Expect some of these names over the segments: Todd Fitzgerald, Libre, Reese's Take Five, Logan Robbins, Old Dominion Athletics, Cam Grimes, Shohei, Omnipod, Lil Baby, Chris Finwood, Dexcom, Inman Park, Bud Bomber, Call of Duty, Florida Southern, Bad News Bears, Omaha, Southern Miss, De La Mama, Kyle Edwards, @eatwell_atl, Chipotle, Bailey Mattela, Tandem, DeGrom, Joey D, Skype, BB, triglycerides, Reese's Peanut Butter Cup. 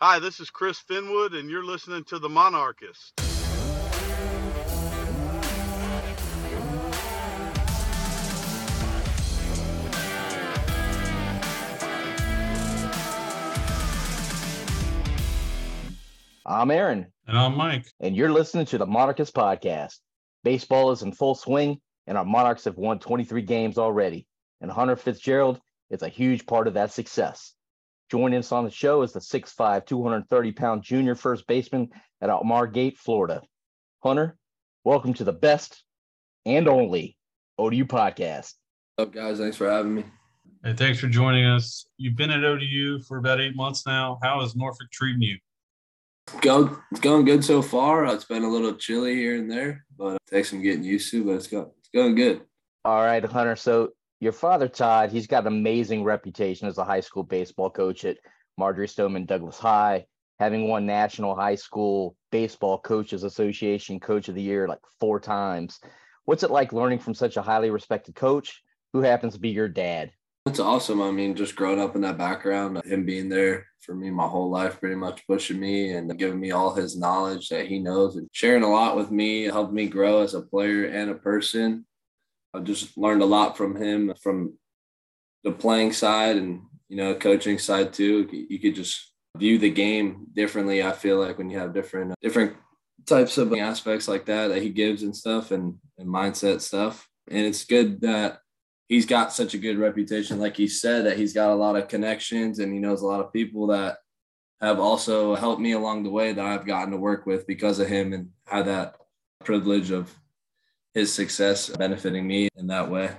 Hi, this is Chris Finwood, and you're listening to The Monarchist. I'm Aaron. And I'm Mike. And you're listening to The Monarchist Podcast. Baseball is in full swing, and our Monarchs have won 23 games already. And Hunter Fitzgerald is a huge part of that success. Joining us on the show is the 6'5", 230-pound junior first baseman at Almar Gate, Florida. Hunter, welcome to the best and only ODU podcast. What's up, guys? Thanks for having me. Hey, thanks for joining us. You've been at ODU for about 8 months now. How is Norfolk treating you? It's going good so far. It's been a little chilly here and there, but it takes some getting used to, but it's going good. All right, Hunter, so your father, Todd, he's got an amazing reputation as a high school baseball coach at Marjorie Stoneman Douglas High, having won National High School Baseball Coaches Association Coach of the Year like 4 times. What's it like learning from such a highly respected coach who happens to be your dad? That's awesome. I mean, just growing up in that background, him being there for me my whole life, pretty much pushing me and giving me all his knowledge that he knows and sharing a lot with me, helped me grow as a player and a person. I've just learned a lot from him, from the playing side and, you know, coaching side too. You could just view the game differently, I feel like, when you have different types of aspects like that he gives and stuff and mindset stuff. And it's good that he's got such a good reputation, like he said, that he's got a lot of connections and he knows a lot of people that have also helped me along the way that I've gotten to work with because of him and had that privilege of his success benefiting me in that way.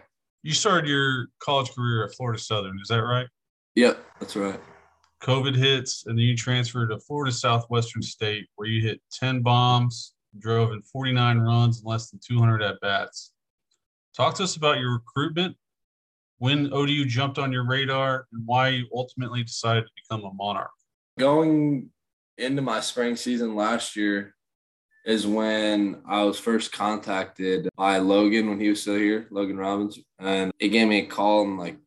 You started your college career at Florida Southern, is that right? Yep, that's right. COVID hits, and then you transferred to Florida Southwestern State, where you hit 10 bombs, drove in 49 runs, and less than 200 at-bats. Talk to us about your recruitment, when ODU jumped on your radar, and why you ultimately decided to become a Monarch. Going into my spring season last year, is when I was first contacted by Logan when he was still here, Logan Robbins. And he gave me a call in like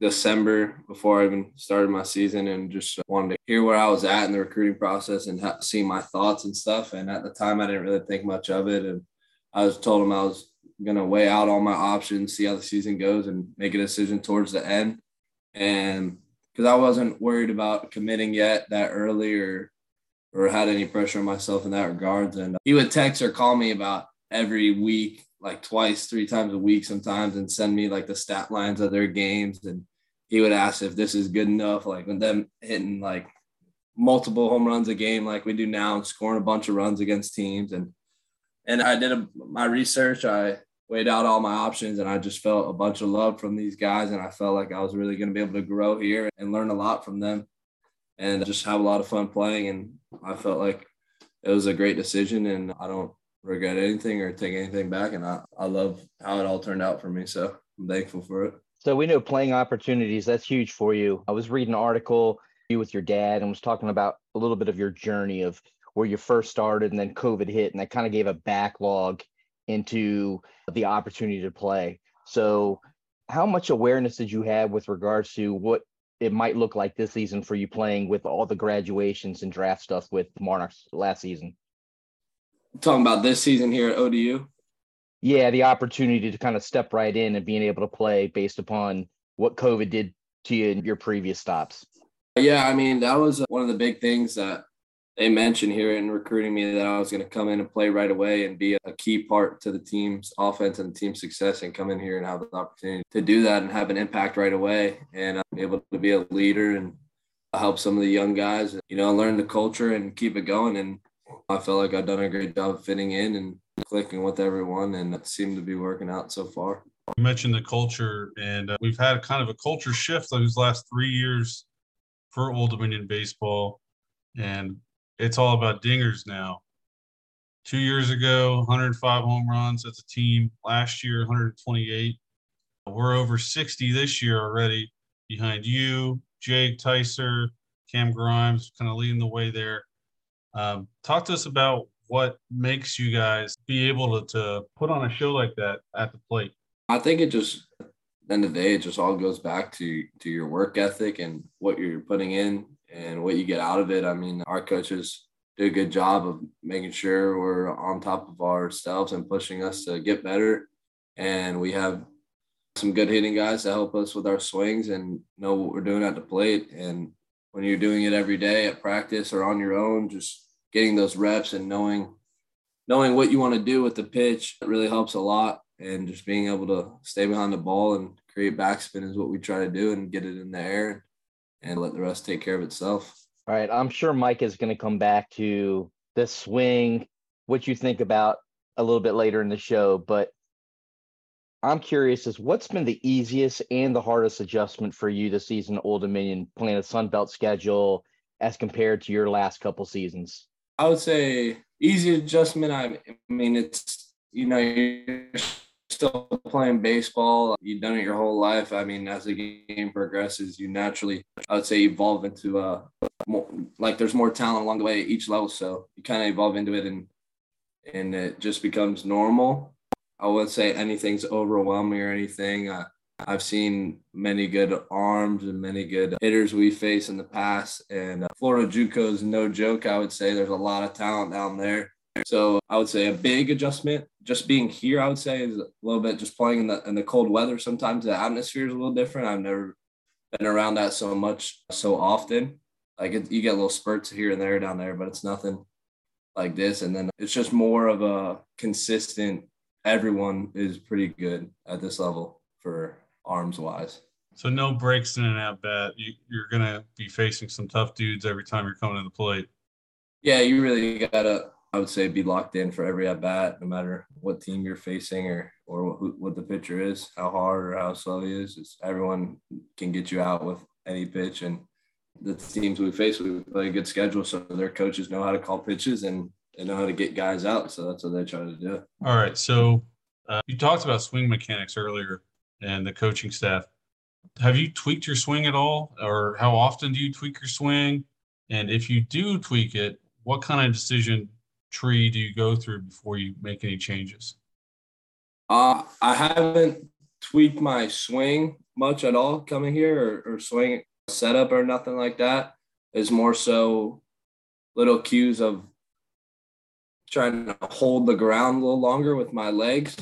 December before I even started my season and just wanted to hear where I was at in the recruiting process and see my thoughts and stuff. And at the time, I didn't really think much of it. And I was told him I was going to weigh out all my options, see how the season goes and make a decision towards the end. And because I wasn't worried about committing yet that early or had any pressure on myself in that regards. And he would text or call me about every week, like twice, 3 times a week sometimes, and send me like the stat lines of their games. And he would ask if this is good enough, like with them hitting like multiple home runs a game like we do now and scoring a bunch of runs against teams. And I did my research. I weighed out all my options, and I just felt a bunch of love from these guys. And I felt like I was really going to be able to grow here and learn a lot from them and just have a lot of fun playing. And I felt like it was a great decision, and I don't regret anything or take anything back. And I love how it all turned out for me, so I'm thankful for it. So we know playing opportunities, that's huge for you. I was reading an article with your dad and was talking about a little bit of your journey of where you first started and then COVID hit, and that kind of gave a backlog into the opportunity to play. So how much awareness did you have with regards to what it might look like this season for you playing with all the graduations and draft stuff with Monarchs last season? Talking about this season here at ODU? Yeah, the opportunity to kind of step right in and being able to play based upon what COVID did to you in your previous stops. Yeah, I mean, that was one of the big things that they mentioned here in recruiting me, that I was going to come in and play right away and be a key part to the team's offense and team success, and come in here and have the opportunity to do that and have an impact right away. And I'm able to be a leader and help some of the young guys, you know, learn the culture and keep it going. And I felt like I've done a great job fitting in and clicking with everyone, and it seemed to be working out so far. You mentioned the culture, and we've had kind of a culture shift those last 3 years for Old Dominion baseball. And it's all about dingers now. 2 years ago, 105 home runs as a team. Last year, 128. We're over 60 this year already, behind you, Jake Tyser, Cam Grimes, kind of leading the way there. Talk to us about what makes you guys be able to put on a show like that at the plate. I think it just, at the end of the day, it just all goes back to your work ethic and what you're putting in and what you get out of it. I mean, our coaches do a good job of making sure we're on top of ourselves and pushing us to get better. And we have some good hitting guys to help us with our swings and know what we're doing at the plate. And when you're doing it every day at practice or on your own, just getting those reps and knowing what you want to do with the pitch, it really helps a lot. And just being able to stay behind the ball and create backspin is what we try to do, and get it in the air and let the rest take care of itself. All right. I'm sure Mike is going to come back to the swing, what you think about a little bit later in the show, but I'm curious is what's been the easiest and the hardest adjustment for you this season, Old Dominion, playing a Sunbelt schedule as compared to your last couple seasons? I would say easy adjustment. I mean, it's, you know, you're still playing baseball. You've done it your whole life. I mean, as the game progresses, you naturally, I would say, evolve into more, like there's more talent along the way at each level. So you kind of evolve into it and it just becomes normal. I wouldn't say anything's overwhelming or anything. I've seen many good arms and many good hitters we face in the past. And Florida JUCO is no joke. I would say there's a lot of talent down there. So I would say a big adjustment, just being here, I would say, is a little bit just playing in the cold weather. Sometimes the atmosphere is a little different. I've never been around that so much, so often. Like you get little spurts here and there down there, but it's nothing like this. And then it's just more of a consistent, everyone is pretty good at this level for arms wise. So no breaks in an at-bat. You're going to be facing some tough dudes every time you're coming to the plate. Yeah, you really got to, I would say, be locked in for every at-bat, no matter what team you're facing or what the pitcher is, how hard or how slow he is. It's, everyone can get you out with any pitch. And the teams we face, we play a good schedule, so their coaches know how to call pitches and they know how to get guys out, so that's what they try to do. All right, so you talked about swing mechanics earlier and the coaching staff. Have you tweaked your swing at all, or how often do you tweak your swing? And if you do tweak it, what kind of decision tree do you go through before you make any changes? I haven't tweaked my swing much at all coming here or swing setup or nothing like that. It's more so little cues of trying to hold the ground a little longer with my legs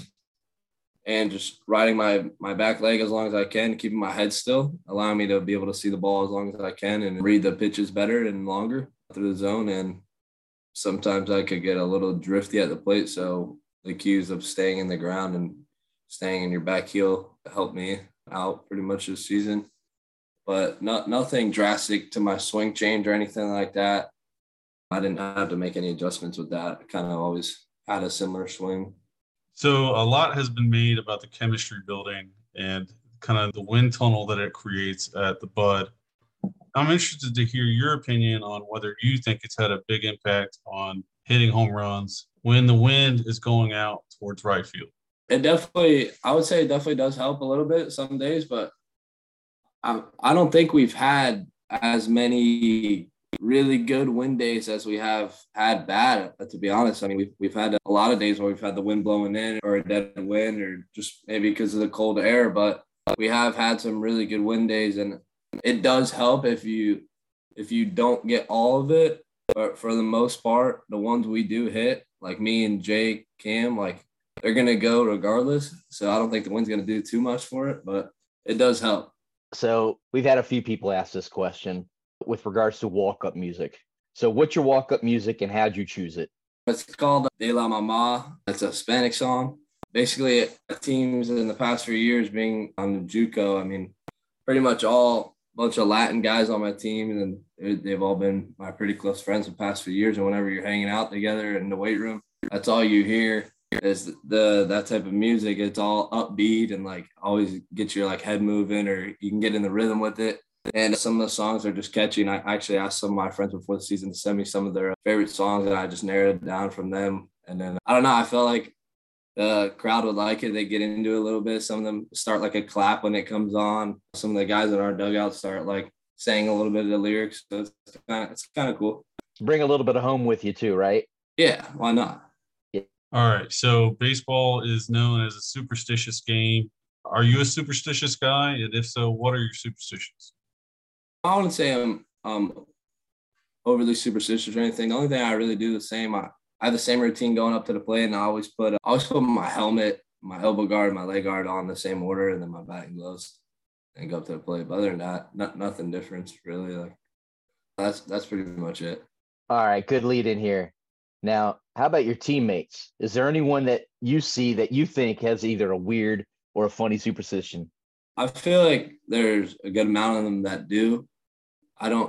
and just riding my back leg as long as I can, keeping my head still, allowing me to be able to see the ball as long as I can and read the pitches better and longer through the zone. And sometimes I could get a little drifty at the plate. So the cues of staying in the ground and staying in your back heel helped me out pretty much this season. But nothing drastic to my swing change or anything like that. I didn't have to make any adjustments with that. I kind of always had a similar swing. So a lot has been made about the chemistry building and kind of the wind tunnel that it creates at the Bud. I'm interested to hear your opinion on whether you think it's had a big impact on hitting home runs when the wind is going out towards right field. It definitely does help a little bit some days, but I don't think we've had as many really good wind days as we have had bad, to be honest. I mean, we've had a lot of days where we've had the wind blowing in or a dead wind or just maybe because of the cold air, but we have had some really good wind days, and it does help if you don't get all of it. But for the most part, the ones we do hit, like me and Jake, Cam, like they're going to go regardless. So I don't think the wind's going to do too much for it, but it does help. So we've had a few people ask this question with regards to walk-up music. So what's your walk-up music and how'd you choose it? It's called De La Mama. It's a Hispanic song. Basically, teams in the past few years being on the JUCO, I mean, pretty much all bunch of Latin guys on my team, and they've all been my pretty close friends the past few years. And whenever you're hanging out together in the weight room, that's all you hear is that type of music. It's all upbeat and like always gets your like head moving, or you can get in the rhythm with it. And some of the songs are just catchy. And I actually asked some of my friends before the season to send me some of their favorite songs, and I just narrowed it down from them. And then, I don't know, I felt like the crowd would like it. They get into it a little bit. Some of them start like a clap when it comes on. Some of the guys in our dugout start like saying a little bit of the lyrics. So it's kind of cool. Bring a little bit of home with you too, right? Yeah, why not? Yeah. All right. So baseball is known as a superstitious game. Are you a superstitious guy? And if so, what are your superstitions? I wouldn't say I'm overly superstitious or anything. The only thing I really do the same, I have the same routine going up to the plate, and I always put my helmet, my elbow guard, my leg guard on the same order, and then my batting gloves, and go up to the plate. But other than that, nothing different really. Like that's pretty much it. All right, good lead in here. Now, how about your teammates? Is there anyone that you see that you think has either a weird or a funny superstition? I feel like there's a good amount of them that do. I'm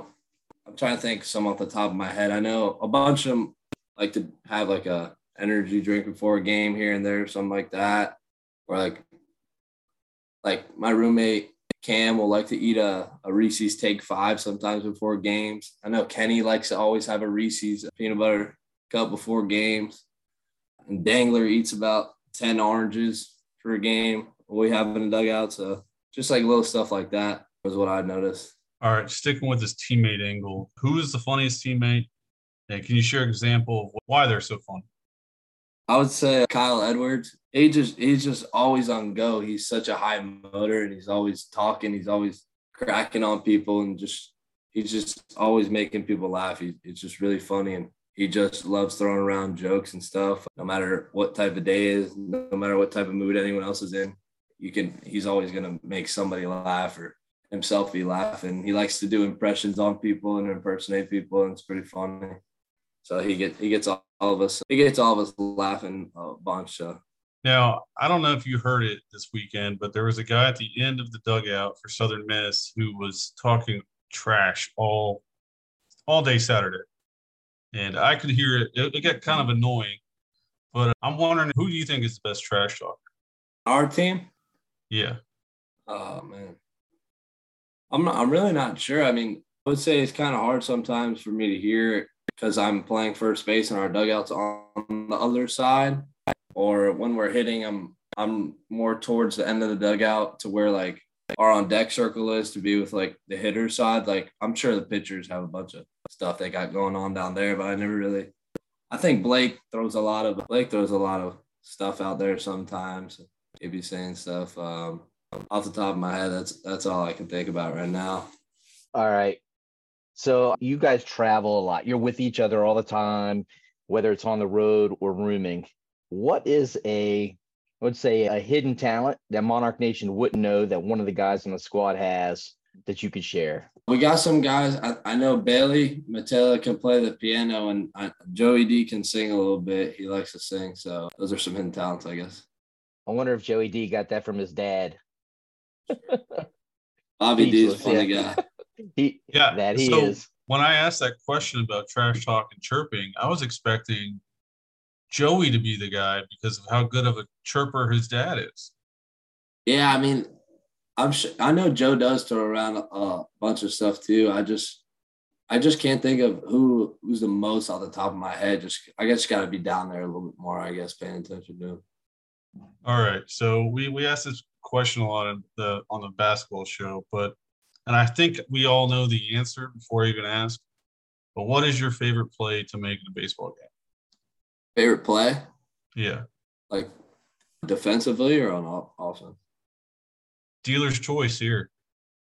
trying to think some off the top of my head. I know a bunch of them like to have like a energy drink before a game here and there, something like that. Or like my roommate Cam will like to eat a Reese's Take Five sometimes before games. I know Kenny likes to always have a Reese's Peanut Butter Cup before games. And Dangler eats about 10 oranges for a game we have in the dugout. So just like little stuff like that was what I noticed. All right, sticking with this teammate angle, who is the funniest teammate? And can you share an example of why they're so funny? I would say Kyle Edwards. He's just always on go. He's such a high motor, and he's always talking. He's always cracking on people, and he's just always making people laugh. It's just really funny, and he just loves throwing around jokes and stuff. No matter what type of day is, no matter what type of mood anyone else is in, he's always gonna make somebody laugh or himself be laughing. He likes to do impressions on people and impersonate people, and it's pretty funny. So he gets all of us laughing a bunch. Now, I don't know if you heard it this weekend, but there was a guy at the end of the dugout for Southern Miss who was talking trash all day Saturday. And I could hear it. It got kind of annoying. But I'm wondering, who do you think is the best trash talker? Our team? Yeah. Oh, man. I'm really not sure. I mean, I would say it's kind of hard sometimes for me to hear because I'm playing first base and our dugout's on the other side. Or when we're hitting, I'm more towards the end of the dugout to where, like, our on-deck circle is to be with, like, the hitter side. Like, I'm sure the pitchers have a bunch of stuff they got going on down there, but I think Blake throws a lot of stuff out there sometimes. He'd be saying stuff. Off the top of my head, that's all I can think about right now. All right. So you guys travel a lot. You're with each other all the time, whether it's on the road or rooming. What is a hidden talent that Monarch Nation wouldn't know that one of the guys on the squad has that you could share? We got some guys. I know Bailey Mattela can play the piano, and Joey D can sing a little bit. He likes to sing. So those are some hidden talents, I guess. I wonder if Joey D got that from his dad. Bobby D is a funny guy. He is. When I asked that question about trash talk and chirping, I was expecting Joey to be the guy because of how good of a chirper his dad is. Yeah, I mean, I know Joe does throw around a bunch of stuff too. I just can't think of who's the most off the top of my head. I guess got to be down there a little bit more. I guess paying attention to him. All right, so we asked this question a lot on the basketball show, and I think we all know the answer before I even ask. But what is your favorite play to make in a baseball game? Favorite play? Yeah. Like defensively or on offense? Dealer's choice here.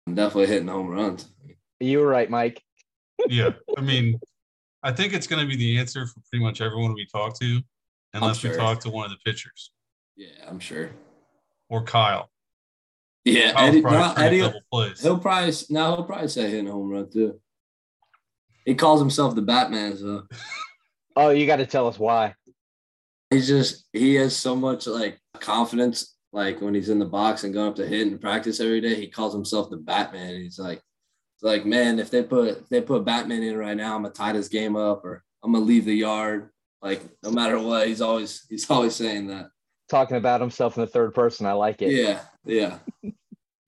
I'm definitely hitting home runs. You were right, Mike. Yeah. I mean, I think it's going to be the answer for pretty much everyone we talk to, unless we talk to one of the pitchers. Yeah, I'm sure. Or Kyle. Yeah, he'll probably say hitting home run too. He calls himself the Batman, so. Oh, you got to tell us why. He has so much like confidence, like when he's in the box and going up to hit and practice every day, he calls himself the Batman. He's like, man, if they put Batman in right now, I'm gonna tie this game up or I'm gonna leave the yard. Like no matter what, he's always saying that. Talking about himself in the third person, I like it. Yeah.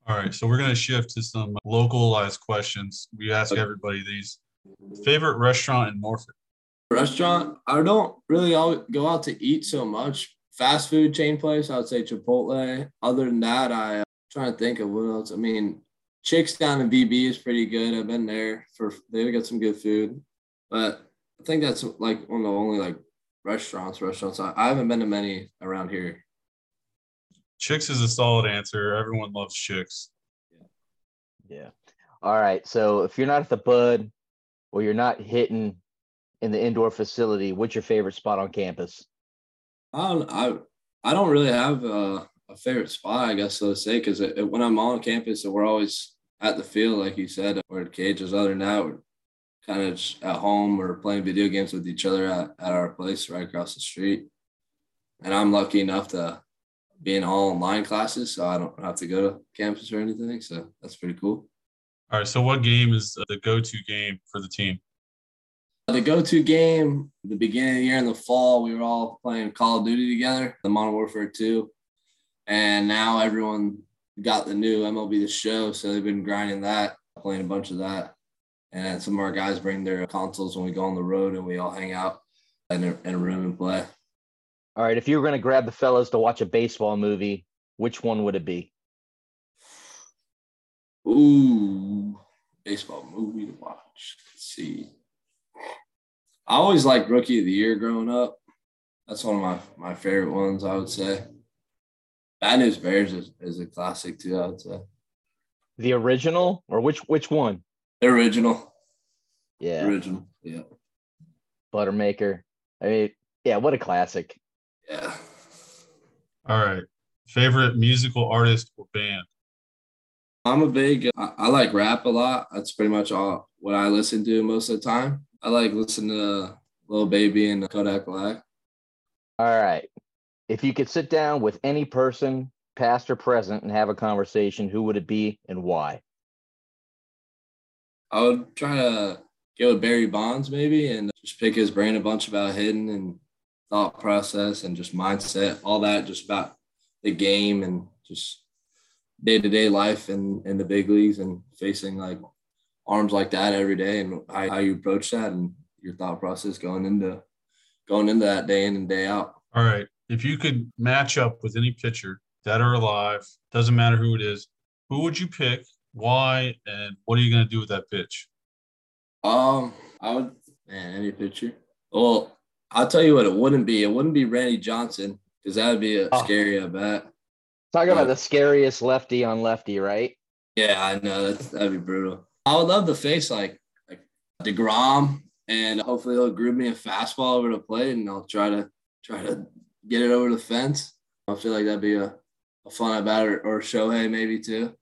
All right, so we're gonna shift to some localized questions. We ask everybody these. Favorite restaurant in Norfolk. Restaurant, I don't really go out to eat so much. Fast food chain place, I would say Chipotle. Other than that, I'm trying to think of what else. I mean, Chicks down in BB is pretty good. I've been there. They've got some good food. But I think that's like one of the only like restaurants. I haven't been to many around here. Chicks is a solid answer. Everyone loves Chicks. Yeah. All right, so if you're not at the Bud – or you're not hitting in the indoor facility, what's your favorite spot on campus? I don't really have a favorite spot, I guess, so to say, because when I'm on campus, we're always at the field, like you said, or at cages. Other than that, we're kind of at home or playing video games with each other at our place right across the street. And I'm lucky enough to be in all online classes, so I don't have to go to campus or anything. So that's pretty cool. All right, so what game is the go-to game for the team? The go-to game, the beginning of the year in the fall, we were all playing Call of Duty together, the Modern Warfare 2. And now everyone got the new MLB The Show, so they've been grinding that, playing a bunch of that. And some of our guys bring their consoles when we go on the road, and we all hang out in a room and play. All right, if you were going to grab the fellas to watch a baseball movie, which one would it be? Ooh, baseball movie to watch. Let's see. I always liked Rookie of the Year growing up. That's one of my favorite ones, I would say. Bad News Bears is a classic too, I would say. The original, or which one? The original. Yeah. Original, yeah. Buttermaker. I mean, yeah, what a classic. Yeah. All right. Favorite musical artist or band? I'm a big – I like rap a lot. That's pretty much all what I listen to most of the time. I like listening to Lil Baby and Kodak Black. All right. If you could sit down with any person, past or present, and have a conversation, who would it be and why? I would try to go with Barry Bonds maybe and just pick his brain a bunch about hitting and thought process and just mindset, all that, just about the game and just day-to-day life in the big leagues and facing like arms like that every day and how you approach that and your thought process going into that day in and day out. All right. If you could match up with any pitcher, dead or alive, doesn't matter who it is, who would you pick, why, and what are you going to do with that pitch? I would – man, any pitcher. Well, I'll tell you what it wouldn't be. It wouldn't be Randy Johnson because that would be scary, I bet. Talk about the scariest lefty on lefty, right? Yeah, I know. That'd be brutal. I would love to face like DeGrom, and hopefully they'll groove me a fastball over the plate, and I'll try to get it over the fence. I feel like that'd be a fun about it, or Shohei maybe too.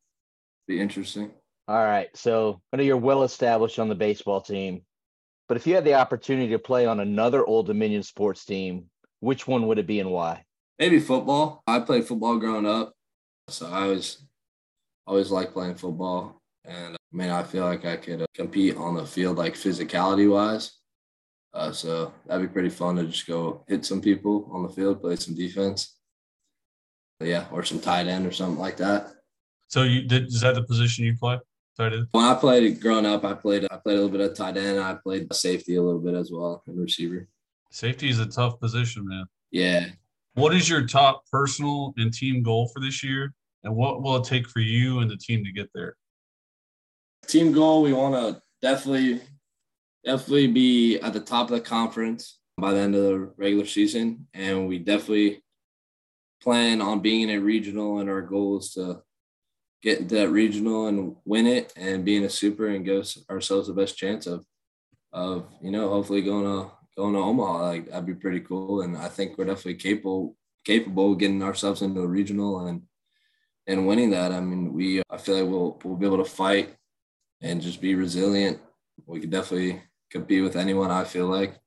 Be interesting. All right, so I know you're well established on the baseball team, but if you had the opportunity to play on another Old Dominion sports team, which one would it be and why? Maybe football. I played football growing up, so I always liked playing football. And, I mean, I feel like I could compete on the field, like, physicality-wise. So that'd be pretty fun to just go hit some people on the field, play some defense. But yeah, or some tight end or something like that. So is that the position you play, tight end? When I played growing up, I played a little bit of tight end. I played safety a little bit as well and receiver. Safety is a tough position, man. Yeah. What is your top personal and team goal for this year, and what will it take for you and the team to get there? Team goal, we want to definitely be at the top of the conference by the end of the regular season, and we definitely plan on being in a regional, and our goal is to get into that regional and win it and be in a super and give ourselves the best chance of hopefully going to Omaha. Like, that'd be pretty cool, and I think we're definitely capable of getting ourselves into a regional and winning that. I mean, I feel like we'll be able to fight and just be resilient. We could definitely compete with anyone, I feel like.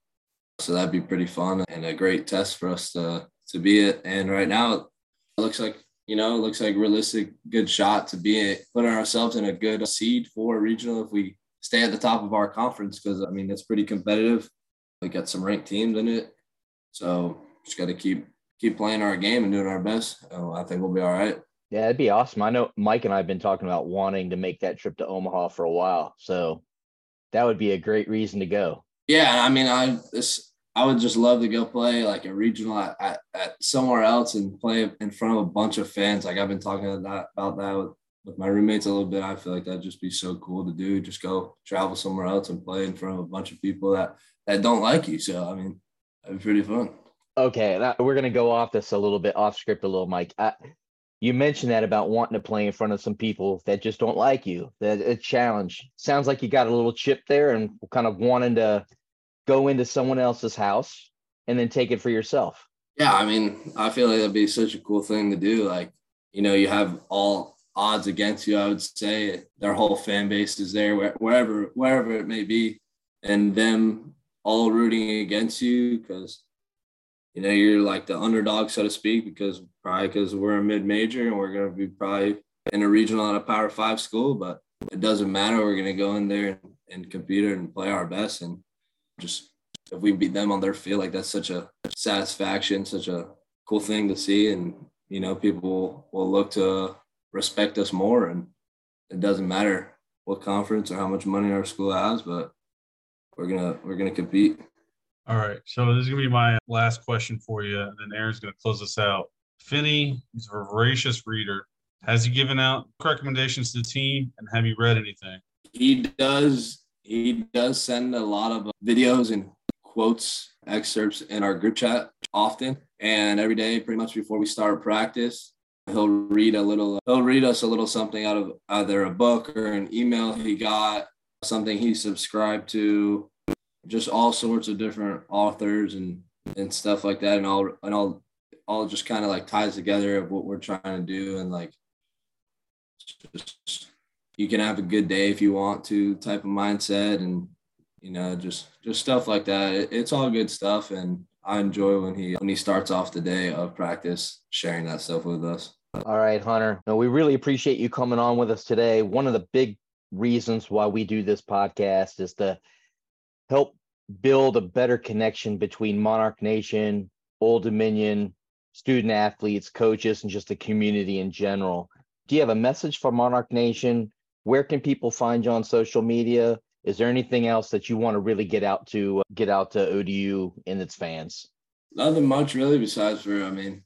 So that'd be pretty fun and a great test for us to be it. And right now, it looks like realistic, good shot to be it. Putting ourselves in a good seed for a regional if we stay at the top of our conference, because, I mean, it's pretty competitive. We got some ranked teams in it. So just got to keep playing our game and doing our best. I think we'll be all right. Yeah, that'd be awesome. I know Mike and I have been talking about wanting to make that trip to Omaha for a while, so that would be a great reason to go. Yeah, I mean, I would just love to go play like a regional at somewhere else and play in front of a bunch of fans. Like, I've been talking about that with my roommates a little bit. I feel like that'd just be so cool to do, just go travel somewhere else and play in front of a bunch of people that don't like you. So, I mean, that'd be pretty fun. Okay, we're going to go off this a little bit, off script a little, Mike. You mentioned that about wanting to play in front of some people that just don't like you, that a challenge. Sounds like you got a little chip there and kind of wanting to go into someone else's house and then take it for yourself. Yeah, I mean, I feel like that'd be such a cool thing to do. Like, you know, you have all odds against you, I would say. Their whole fan base is there, wherever it may be, and them all rooting against you because, you know, you're like the underdog, so to speak, because we're a mid-major and we're going to be probably in a regional at a Power 5 school, but it doesn't matter. We're going to go in there and compete and play our best, and just if we beat them on their field, like that's such a satisfaction, such a cool thing to see. And, you know, people will look to respect us more, and it doesn't matter what conference or how much money our school has, but we're going to compete. All right, so this is going to be my last question for you, and then Aaron's going to close us out. Finney, he's a voracious reader. Has he given out recommendations to the team, and have you read anything? He does send a lot of videos and quotes, excerpts in our group chat often, and every day pretty much before we start practice, he'll read us a little something out of either a book or an email he got, something he subscribed to. Just all sorts of different authors and stuff like that. And all just kind of like ties together of what we're trying to do. And like, just, you can have a good day if you want to type of mindset, and, you know, just stuff like that. It's all good stuff. And I enjoy when he starts off the day of practice sharing that stuff with us. All right, Hunter. No, we really appreciate you coming on with us today. One of the big reasons why we do this podcast is to help build a better connection between Monarch Nation, Old Dominion, student athletes, coaches, and just the community in general. Do you have a message for Monarch Nation? Where can people find you on social media? Is there anything else that you want to really get out to ODU and its fans? Nothing much really besides I'm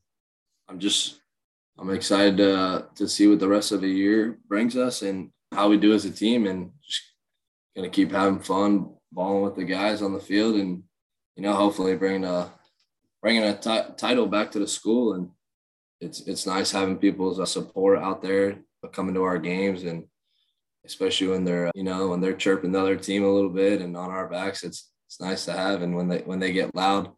excited to see what the rest of the year brings us and how we do as a team, and just going to keep having fun, balling with the guys on the field, and, you know, hopefully bringing a title back to the school. And it's nice having people's support out there coming to our games, and especially when they're chirping the other team a little bit and on our backs, it's nice to have. And when they get loud,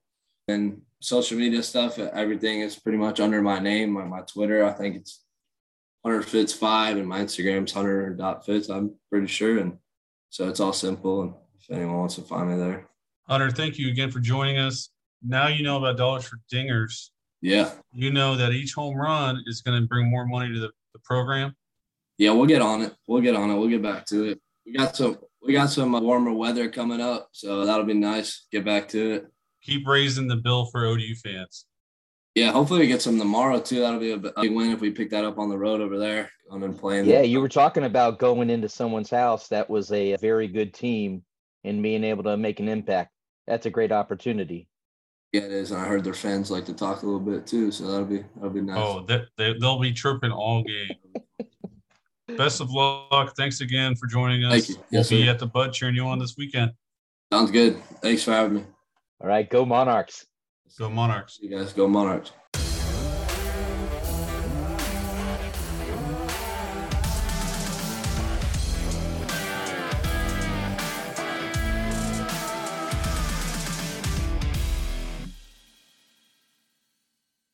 and social media stuff, everything is pretty much under my name. My Twitter, I think it's HunterFitz5, and my Instagram's Hunter.Fitz, I'm pretty sure. And so it's all simple, and if anyone wants to find me there. Hunter, thank you again for joining us. Now you know about dollars for dingers. Yeah. You know that each home run is going to bring more money to the program. Yeah, we'll get on it. We'll get back to it. We got some warmer weather coming up, so that'll be nice. Get back to it. Keep raising the bill for ODU fans. Yeah, hopefully we get some tomorrow too. That'll be a big win if we pick that up on the road over there. Yeah, you were talking about going into someone's house that was a very good team and being able to make an impact. That's a great opportunity. Yeah, it is. And I heard their fans like to talk a little bit too, so that'll be nice. Oh, they'll be chirping all game. Best of luck. Thanks again for joining us. Thank you. Yes, we'll be at the Bud cheering you on this weekend. Sounds good. Thanks for having me. All right, go Monarchs. Go Monarchs. You guys, go Monarchs.